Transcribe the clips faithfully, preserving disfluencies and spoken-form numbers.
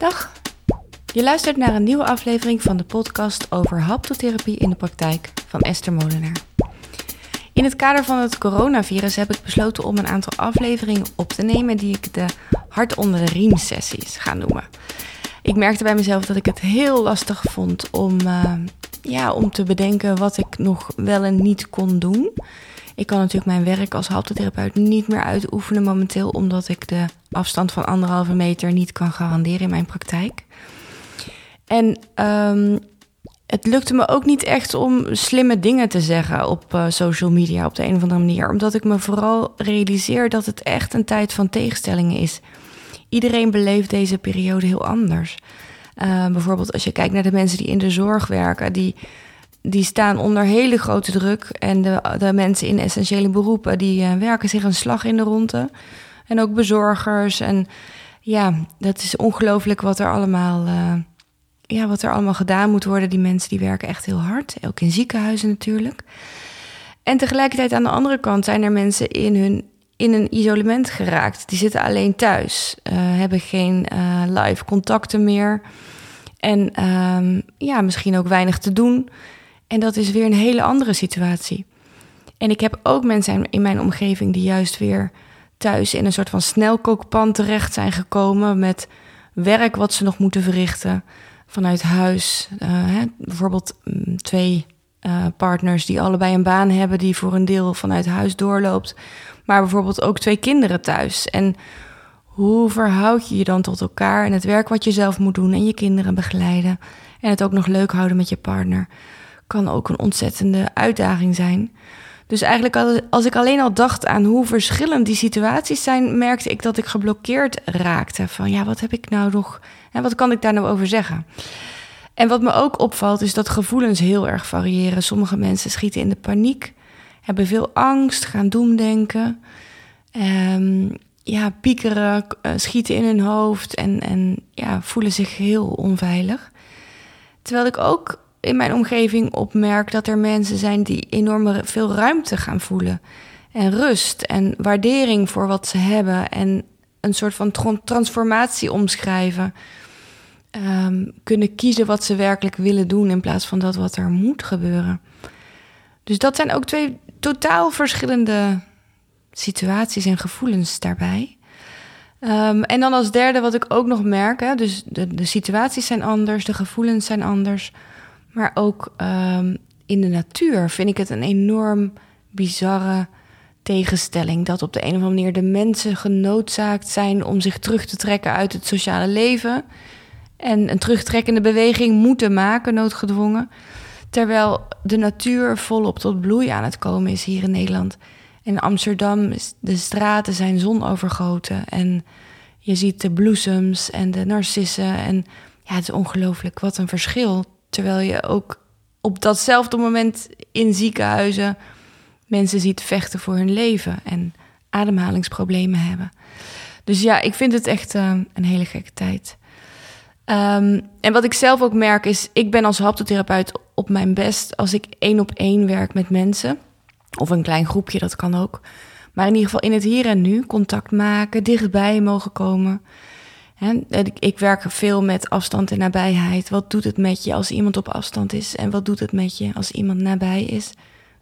Dag! Je luistert naar een nieuwe aflevering van de podcast over haptotherapie in de praktijk van Esther Molenaar. In het kader van het coronavirus heb ik besloten om een aantal afleveringen op te nemen die ik de hart onder de riem sessies ga noemen. Ik merkte bij mezelf dat ik het heel lastig vond om, uh, ja, om te bedenken wat ik nog wel en niet kon doen. Ik kan natuurlijk mijn werk als haptotherapeut niet meer uitoefenen momenteel, omdat ik de afstand van anderhalve meter niet kan garanderen in mijn praktijk. En um, het lukte me ook niet echt om slimme dingen te zeggen op uh, social media op de een of andere manier. Omdat ik me vooral realiseer dat het echt een tijd van tegenstellingen is. Iedereen beleeft deze periode heel anders. Uh, bijvoorbeeld als je kijkt naar de mensen die in de zorg werken, die... Die staan onder hele grote druk. En de, de mensen in essentiële beroepen, die uh, werken zich een slag in de ronde. En ook bezorgers. En ja, dat is ongelooflijk wat er allemaal, uh, ja, wat er allemaal gedaan moet worden. Die mensen die werken echt heel hard. Ook in ziekenhuizen natuurlijk. En tegelijkertijd aan de andere kant zijn er mensen in, hun, in een isolement geraakt. Die zitten alleen thuis. Uh, hebben geen uh, live contacten meer. En uh, ja, misschien ook weinig te doen. En dat is weer een hele andere situatie. En ik heb ook mensen in mijn omgeving die juist weer thuis in een soort van snelkookpan terecht zijn gekomen met werk wat ze nog moeten verrichten vanuit huis. Uh, hè, bijvoorbeeld twee uh, partners die allebei een baan hebben die voor een deel vanuit huis doorloopt. Maar bijvoorbeeld ook twee kinderen thuis. En hoe verhoud je je dan tot elkaar en het werk wat je zelf moet doen en je kinderen begeleiden en het ook nog leuk houden met je partner kan ook een ontzettende uitdaging zijn. Dus eigenlijk als ik alleen al dacht aan hoe verschillend die situaties zijn, merkte ik dat ik geblokkeerd raakte. Van ja, wat heb ik nou nog en wat kan ik daar nou over zeggen? En wat me ook opvalt is dat gevoelens heel erg variëren. Sommige mensen schieten in de paniek, hebben veel angst, gaan doemdenken, um, ja, piekeren, schieten in hun hoofd en, en ja, voelen zich heel onveilig. Terwijl ik ook in mijn omgeving opmerk dat er mensen zijn die enorm veel ruimte gaan voelen. En rust en waardering voor wat ze hebben. En een soort van tra- transformatie omschrijven. Um, kunnen kiezen wat ze werkelijk willen doen in plaats van dat wat er moet gebeuren. Dus dat zijn ook twee totaal verschillende situaties en gevoelens daarbij. Um, en dan als derde wat ik ook nog merk, hè, dus de, de situaties zijn anders, de gevoelens zijn anders. Maar ook um, in de natuur vind ik het een enorm bizarre tegenstelling dat op de een of andere manier de mensen genoodzaakt zijn om zich terug te trekken uit het sociale leven en een terugtrekkende beweging moeten maken, noodgedwongen. Terwijl de natuur volop tot bloei aan het komen is hier in Nederland. In Amsterdam, de straten zijn zonovergoten en je ziet de bloesems en de narcissen. En ja, het is ongelooflijk, wat een verschil. Terwijl je ook op datzelfde moment in ziekenhuizen mensen ziet vechten voor hun leven en ademhalingsproblemen hebben. Dus ja, ik vind het echt uh, een hele gekke tijd. Um, en wat ik zelf ook merk is, ik ben als haptotherapeut op mijn best als ik één op één werk met mensen. Of een klein groepje, dat kan ook. Maar in ieder geval in het hier en nu contact maken, dichtbij mogen komen. En ik werk veel met afstand en nabijheid. Wat doet het met je als iemand op afstand is? En wat doet het met je als iemand nabij is?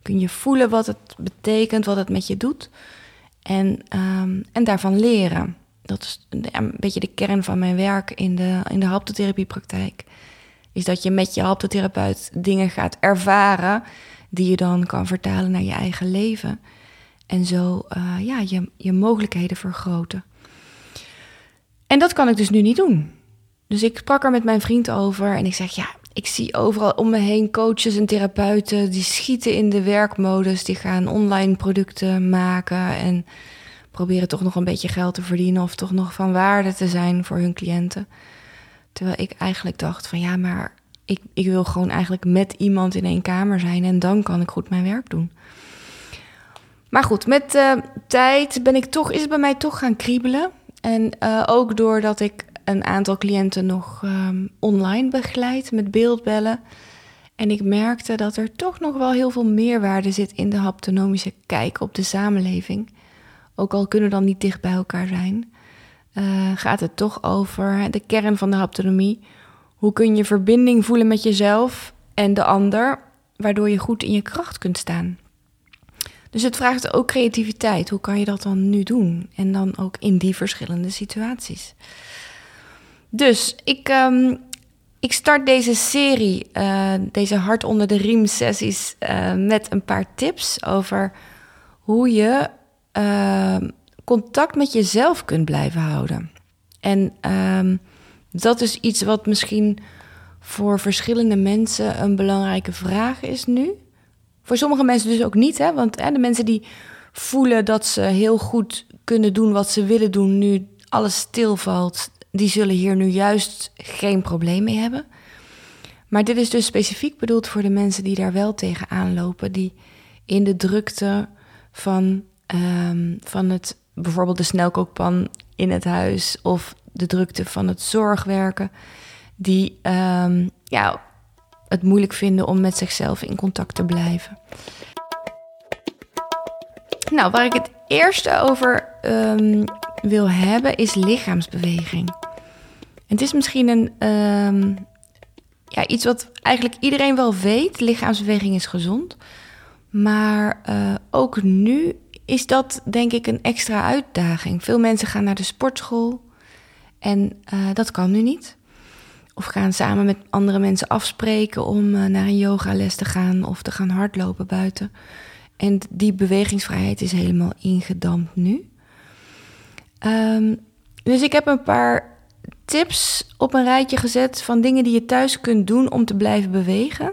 Kun je voelen wat het betekent, wat het met je doet? En, um, en daarvan leren. Dat is een beetje de kern van mijn werk in de, in de haptotherapiepraktijk. Is dat je met je haptotherapeut dingen gaat ervaren die je dan kan vertalen naar je eigen leven. En zo uh, ja, je, je mogelijkheden vergroten. En dat kan ik dus nu niet doen. Dus ik sprak er met mijn vriend over en ik zeg, ja, ik zie overal om me heen coaches en therapeuten die schieten in de werkmodus, die gaan online producten maken en proberen toch nog een beetje geld te verdienen of toch nog van waarde te zijn voor hun cliënten. Terwijl ik eigenlijk dacht van ja, maar ik, ik wil gewoon eigenlijk met iemand in één kamer zijn en dan kan ik goed mijn werk doen. Maar goed, met uh, tijd ben ik toch, is het bij mij toch gaan kriebelen. En uh, ook doordat ik een aantal cliënten nog um, online begeleid met beeldbellen. En ik merkte dat er toch nog wel heel veel meerwaarde zit in de haptonomische kijk op de samenleving. Ook al kunnen we dan niet dicht bij elkaar zijn. uh, gaat het toch over de kern van de haptonomie. Hoe kun je verbinding voelen met jezelf en de ander, waardoor je goed in je kracht kunt staan. Dus het vraagt ook creativiteit. Hoe kan je dat dan nu doen? En dan ook in die verschillende situaties. Dus ik, um, ik start deze serie, uh, deze hart onder de riem sessies... Uh, met een paar tips over hoe je uh, contact met jezelf kunt blijven houden. En um, dat is iets wat misschien voor verschillende mensen een belangrijke vraag is nu. Voor sommige mensen dus ook niet, hè? Want hè, de mensen die voelen dat ze heel goed kunnen doen wat ze willen doen... nu alles stilvalt, die zullen hier nu juist geen probleem mee hebben. Maar dit is dus specifiek bedoeld voor de mensen die daar wel tegenaan lopen... die in de drukte van, um, van het, bijvoorbeeld de snelkookpan in het huis... of de drukte van het zorgwerken, die... Um, ja, het moeilijk vinden om met zichzelf in contact te blijven. Nou, waar ik het eerste over um, wil hebben is lichaamsbeweging. Het is misschien een, um, ja, iets wat eigenlijk iedereen wel weet. Lichaamsbeweging is gezond. Maar uh, ook nu is dat denk ik een extra uitdaging. Veel mensen gaan naar de sportschool en uh, dat kan nu niet. Of gaan samen met andere mensen afspreken om naar een yogales te gaan... of te gaan hardlopen buiten. En die bewegingsvrijheid is helemaal ingedampt nu. Um, dus ik heb een paar tips op een rijtje gezet... van dingen die je thuis kunt doen om te blijven bewegen...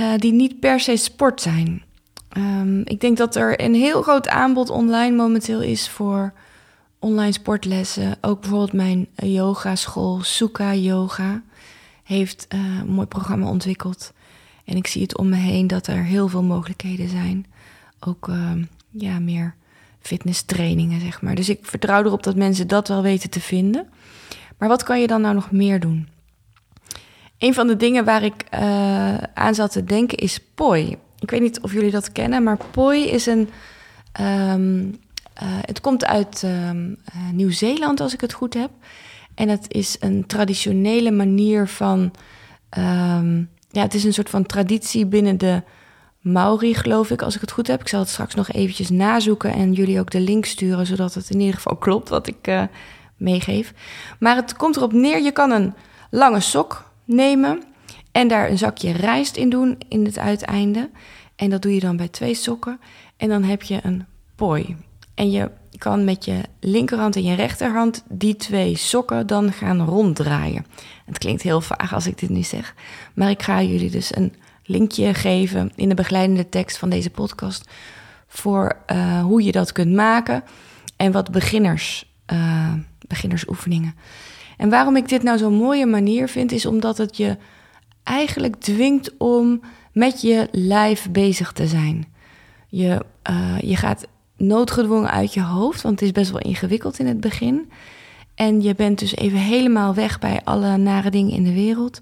Uh, die niet per se sport zijn. Um, ik denk dat er een heel groot aanbod online momenteel is voor... online sportlessen, ook bijvoorbeeld mijn yogaschool, Soeka Yoga, heeft uh, een mooi programma ontwikkeld. En ik zie het om me heen dat er heel veel mogelijkheden zijn. Ook uh, ja, meer fitnesstrainingen, zeg maar. Dus ik vertrouw erop dat mensen dat wel weten te vinden. Maar wat kan je dan nou nog meer doen? Een van de dingen waar ik uh, aan zat te denken is P O I. Ik weet niet of jullie dat kennen, maar P O I is een... Um, Uh, het komt uit uh, uh, Nieuw-Zeeland, als ik het goed heb. En het is een traditionele manier van... Um, ja, het is een soort van traditie binnen de Maori, geloof ik, als ik het goed heb. Ik zal het straks nog eventjes nazoeken en jullie ook de link sturen... zodat het in ieder geval klopt wat ik uh, meegeef. Maar het komt erop neer, je kan een lange sok nemen... en daar een zakje rijst in doen in het uiteinde. En dat doe je dan bij twee sokken. En dan heb je een poi... En je kan met je linkerhand en je rechterhand die twee sokken dan gaan ronddraaien. Het klinkt heel vaag als ik dit nu zeg. Maar ik ga jullie dus een linkje geven in de begeleidende tekst van deze podcast... voor uh, hoe je dat kunt maken en wat beginners, uh, beginnersoefeningen. En waarom ik dit nou zo'n mooie manier vind... is omdat het je eigenlijk dwingt om met je lijf bezig te zijn. Je, uh, je gaat... noodgedwongen uit je hoofd, want het is best wel ingewikkeld in het begin. En je bent dus even helemaal weg bij alle nare dingen in de wereld.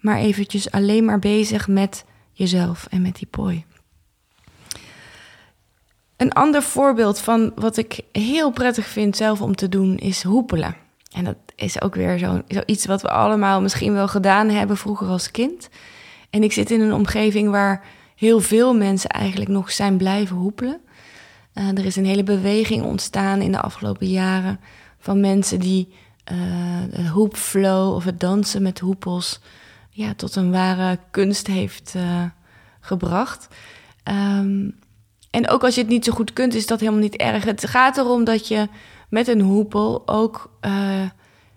Maar eventjes alleen maar bezig met jezelf en met die poi. Een ander voorbeeld van wat ik heel prettig vind zelf om te doen is hoepelen. En dat is ook weer zo, zoiets wat we allemaal misschien wel gedaan hebben vroeger als kind. En ik zit in een omgeving waar heel veel mensen eigenlijk nog zijn blijven hoepelen. Uh, er is een hele beweging ontstaan in de afgelopen jaren... van mensen die uh, de hoepflow of het dansen met hoepels... ja, tot een ware kunst heeft uh, gebracht. Um, en ook als je het niet zo goed kunt, is dat helemaal niet erg. Het gaat erom dat je met een hoepel ook uh,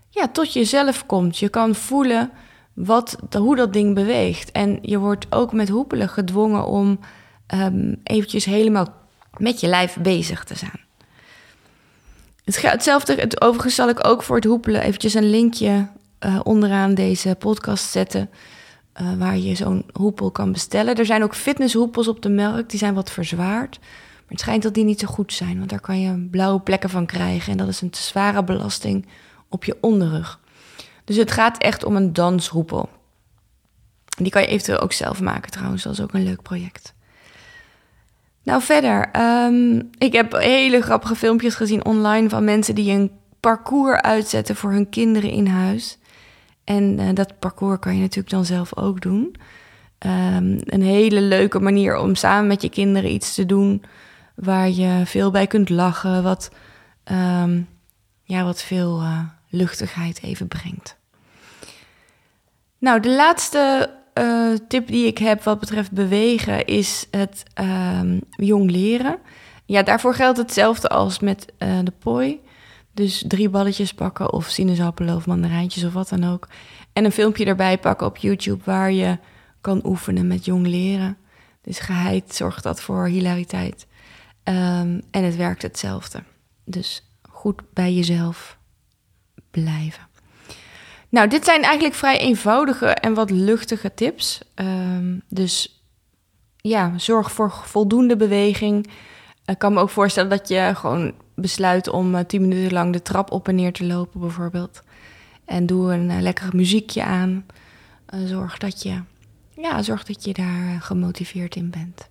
ja, tot jezelf komt. Je kan voelen wat, hoe dat ding beweegt. En je wordt ook met hoepelen gedwongen om um, eventjes helemaal... met je lijf bezig te zijn. Hetzelfde, het, overigens zal ik ook voor het hoepelen... eventjes een linkje uh, onderaan deze podcast zetten... Uh, waar je zo'n hoepel kan bestellen. Er zijn ook fitnesshoepels op de markt, die zijn wat verzwaard. Maar het schijnt dat die niet zo goed zijn... want daar kan je blauwe plekken van krijgen... en dat is een te zware belasting op je onderrug. Dus het gaat echt om een danshoepel. Die kan je eventueel ook zelf maken trouwens, dat is ook een leuk project... Nou, verder. Um, ik heb hele grappige filmpjes gezien online... van mensen die een parcours uitzetten voor hun kinderen in huis. En uh, dat parcours kan je natuurlijk dan zelf ook doen. Um, een hele leuke manier om samen met je kinderen iets te doen waar je veel bij kunt lachen, wat, um, ja, wat veel uh, luchtigheid even brengt. Nou, de laatste uh, tip die ik heb wat betreft bewegen is het um, jong leren. Ja, daarvoor geldt hetzelfde als met uh, de P O I. Dus drie balletjes pakken of sinaasappelen of mandarijntjes of wat dan ook. En een filmpje erbij pakken op YouTube waar je kan oefenen met jong leren. Dus geheid zorgt dat voor hilariteit. Um, en het werkt hetzelfde. Dus goed bij jezelf blijven. Nou, dit zijn eigenlijk vrij eenvoudige en wat luchtige tips. Um, dus ja, zorg voor voldoende beweging. Ik kan me ook voorstellen dat je gewoon besluit om tien minuten lang de trap op en neer te lopen bijvoorbeeld. En doe een lekker muziekje aan. Zorg dat je, ja, zorg dat je daar gemotiveerd in bent.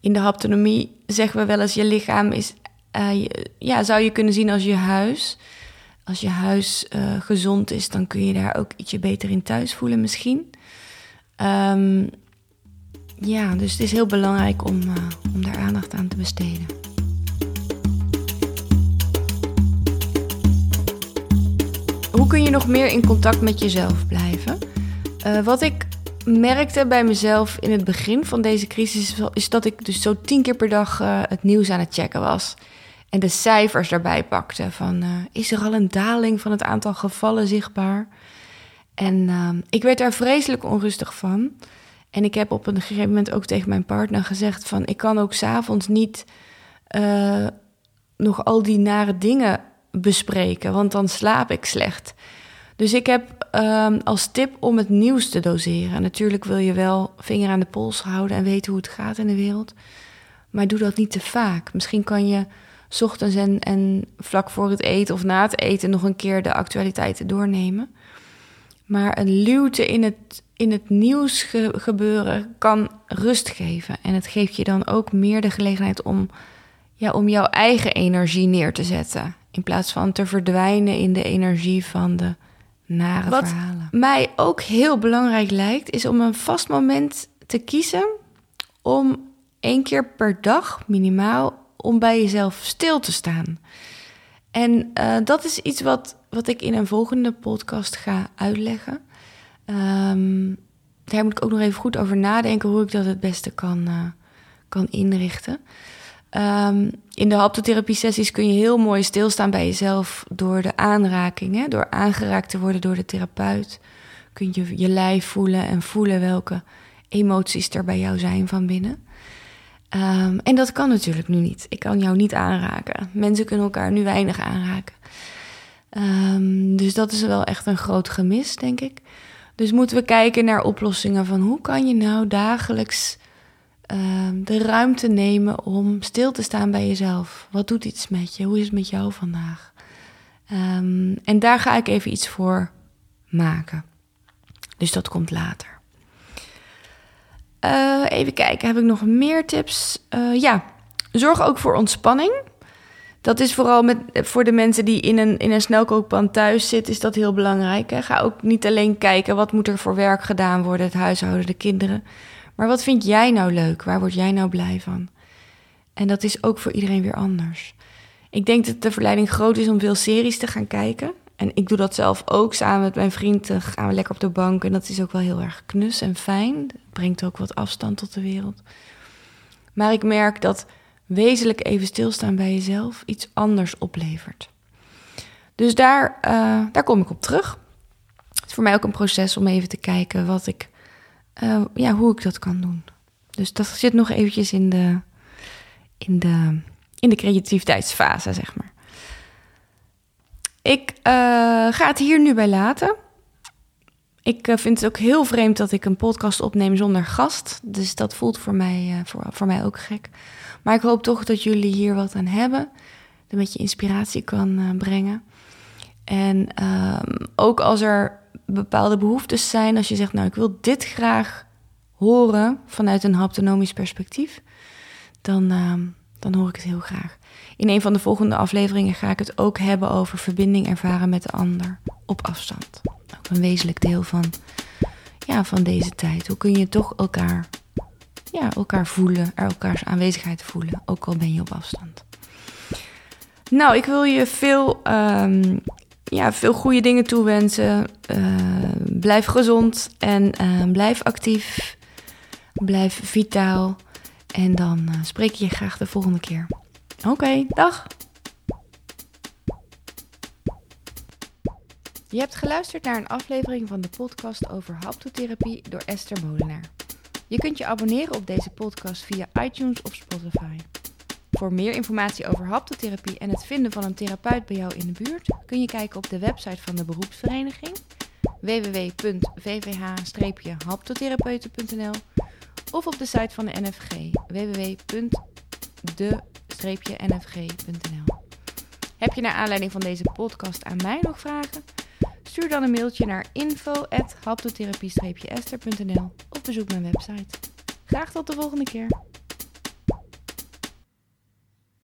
In de haptonomie zeggen we wel eens, je lichaam is, uh, je, ja, zou je kunnen zien als je huis. Als je huis uh, gezond is, dan kun je daar ook ietsje beter in thuis voelen misschien. Um, ja, dus het is heel belangrijk om, uh, om daar aandacht aan te besteden. Hoe kun je nog meer in contact met jezelf blijven? Uh, wat ik merkte bij mezelf in het begin van deze crisis is dat ik dus zo tien keer per dag uh, het nieuws aan het checken was. En de cijfers daarbij pakte van uh, is er al een daling van het aantal gevallen zichtbaar? En uh, ik werd daar vreselijk onrustig van. En ik heb op een gegeven moment ook tegen mijn partner gezegd van ik kan ook 's avonds niet uh, nog al die nare dingen bespreken, want dan slaap ik slecht. Dus ik heb uh, als tip om het nieuws te doseren. Natuurlijk wil je wel vinger aan de pols houden en weten hoe het gaat in de wereld. Maar doe dat niet te vaak. Misschien kan je 's ochtends en, en vlak voor het eten of na het eten nog een keer de actualiteiten doornemen. Maar een luwte in het, in het nieuws ge- gebeuren kan rust geven. En het geeft je dan ook meer de gelegenheid om, ja, om jouw eigen energie neer te zetten. In plaats van te verdwijnen in de energie van de nare Wat verhalen. Wat mij ook heel belangrijk lijkt, is om een vast moment te kiezen om één keer per dag minimaal om bij jezelf stil te staan. En uh, dat is iets wat, wat ik in een volgende podcast ga uitleggen. Um, daar moet ik ook nog even goed over nadenken hoe ik dat het beste kan, uh, kan inrichten. Um, in de haptotherapie-sessies kun je heel mooi stilstaan bij jezelf door de aanraking. Hè? Door aangeraakt te worden door de therapeut kun je je lijf voelen en voelen welke emoties er bij jou zijn van binnen. Um, en dat kan natuurlijk nu niet. Ik kan jou niet aanraken. Mensen kunnen elkaar nu weinig aanraken. Um, dus dat is wel echt een groot gemis, denk ik. Dus moeten we kijken naar oplossingen van hoe kan je nou dagelijks um, de ruimte nemen om stil te staan bij jezelf? Wat doet iets met je? Hoe is het met jou vandaag? Um, en daar ga ik even iets voor maken. Dus dat komt later. Uh, even kijken, heb ik nog meer tips? Uh, ja, zorg ook voor ontspanning. Dat is vooral met, voor de mensen die in een, in een snelkookpan thuis zitten, is dat heel belangrijk. Hè? Ga ook niet alleen kijken wat moet er voor werk gedaan worden, het huishouden, de kinderen. Maar wat vind jij nou leuk? Waar word jij nou blij van? En dat is ook voor iedereen weer anders. Ik denk dat de verleiding groot is om veel series te gaan kijken. En ik doe dat zelf ook samen met mijn vriend. Dan gaan we lekker op de bank. En dat is ook wel heel erg knus en fijn. Het brengt ook wat afstand tot de wereld. Maar ik merk dat wezenlijk even stilstaan bij jezelf iets anders oplevert. Dus daar, uh, daar kom ik op terug. Het is voor mij ook een proces om even te kijken wat ik, uh, ja, hoe ik dat kan doen. Dus dat zit nog eventjes in de, in de, in de creativiteitsfase, zeg maar. Ik uh, ga het hier nu bij laten. Ik uh, vind het ook heel vreemd dat ik een podcast opneem zonder gast. Dus dat voelt voor mij, uh, voor, voor mij ook gek. Maar ik hoop toch dat jullie hier wat aan hebben. Een beetje inspiratie kan uh, brengen. En uh, ook als er bepaalde behoeftes zijn. Als je zegt, nou ik wil dit graag horen vanuit een haptonomisch perspectief. Dan, uh, dan hoor ik het heel graag. In een van de volgende afleveringen ga ik het ook hebben over verbinding ervaren met de ander op afstand. Ook een wezenlijk deel van, ja, van deze tijd. Hoe kun je toch elkaar, ja, elkaar voelen, elkaars aanwezigheid voelen, ook al ben je op afstand. Nou, ik wil je veel, um, ja, veel goede dingen toewensen. Uh, blijf gezond en uh, blijf actief. Blijf vitaal. En dan uh, spreek ik je graag de volgende keer. Oké, okay, dag! Je hebt geluisterd naar een aflevering van de podcast over haptotherapie door Esther Molenaar. Je kunt je abonneren op deze podcast via iTunes of Spotify. Voor meer informatie over haptotherapie en het vinden van een therapeut bij jou in de buurt, kun je kijken op de website van de beroepsvereniging w w w punt v v h dash haptotherapeuten punt n l of op de site van de N F G w w w punt de streepje n f g punt n l. Heb je naar aanleiding van deze podcast aan mij nog vragen? Stuur dan een mailtje naar info at haptotherapie streepje esther punt n l of bezoek mijn website. Graag tot de volgende keer!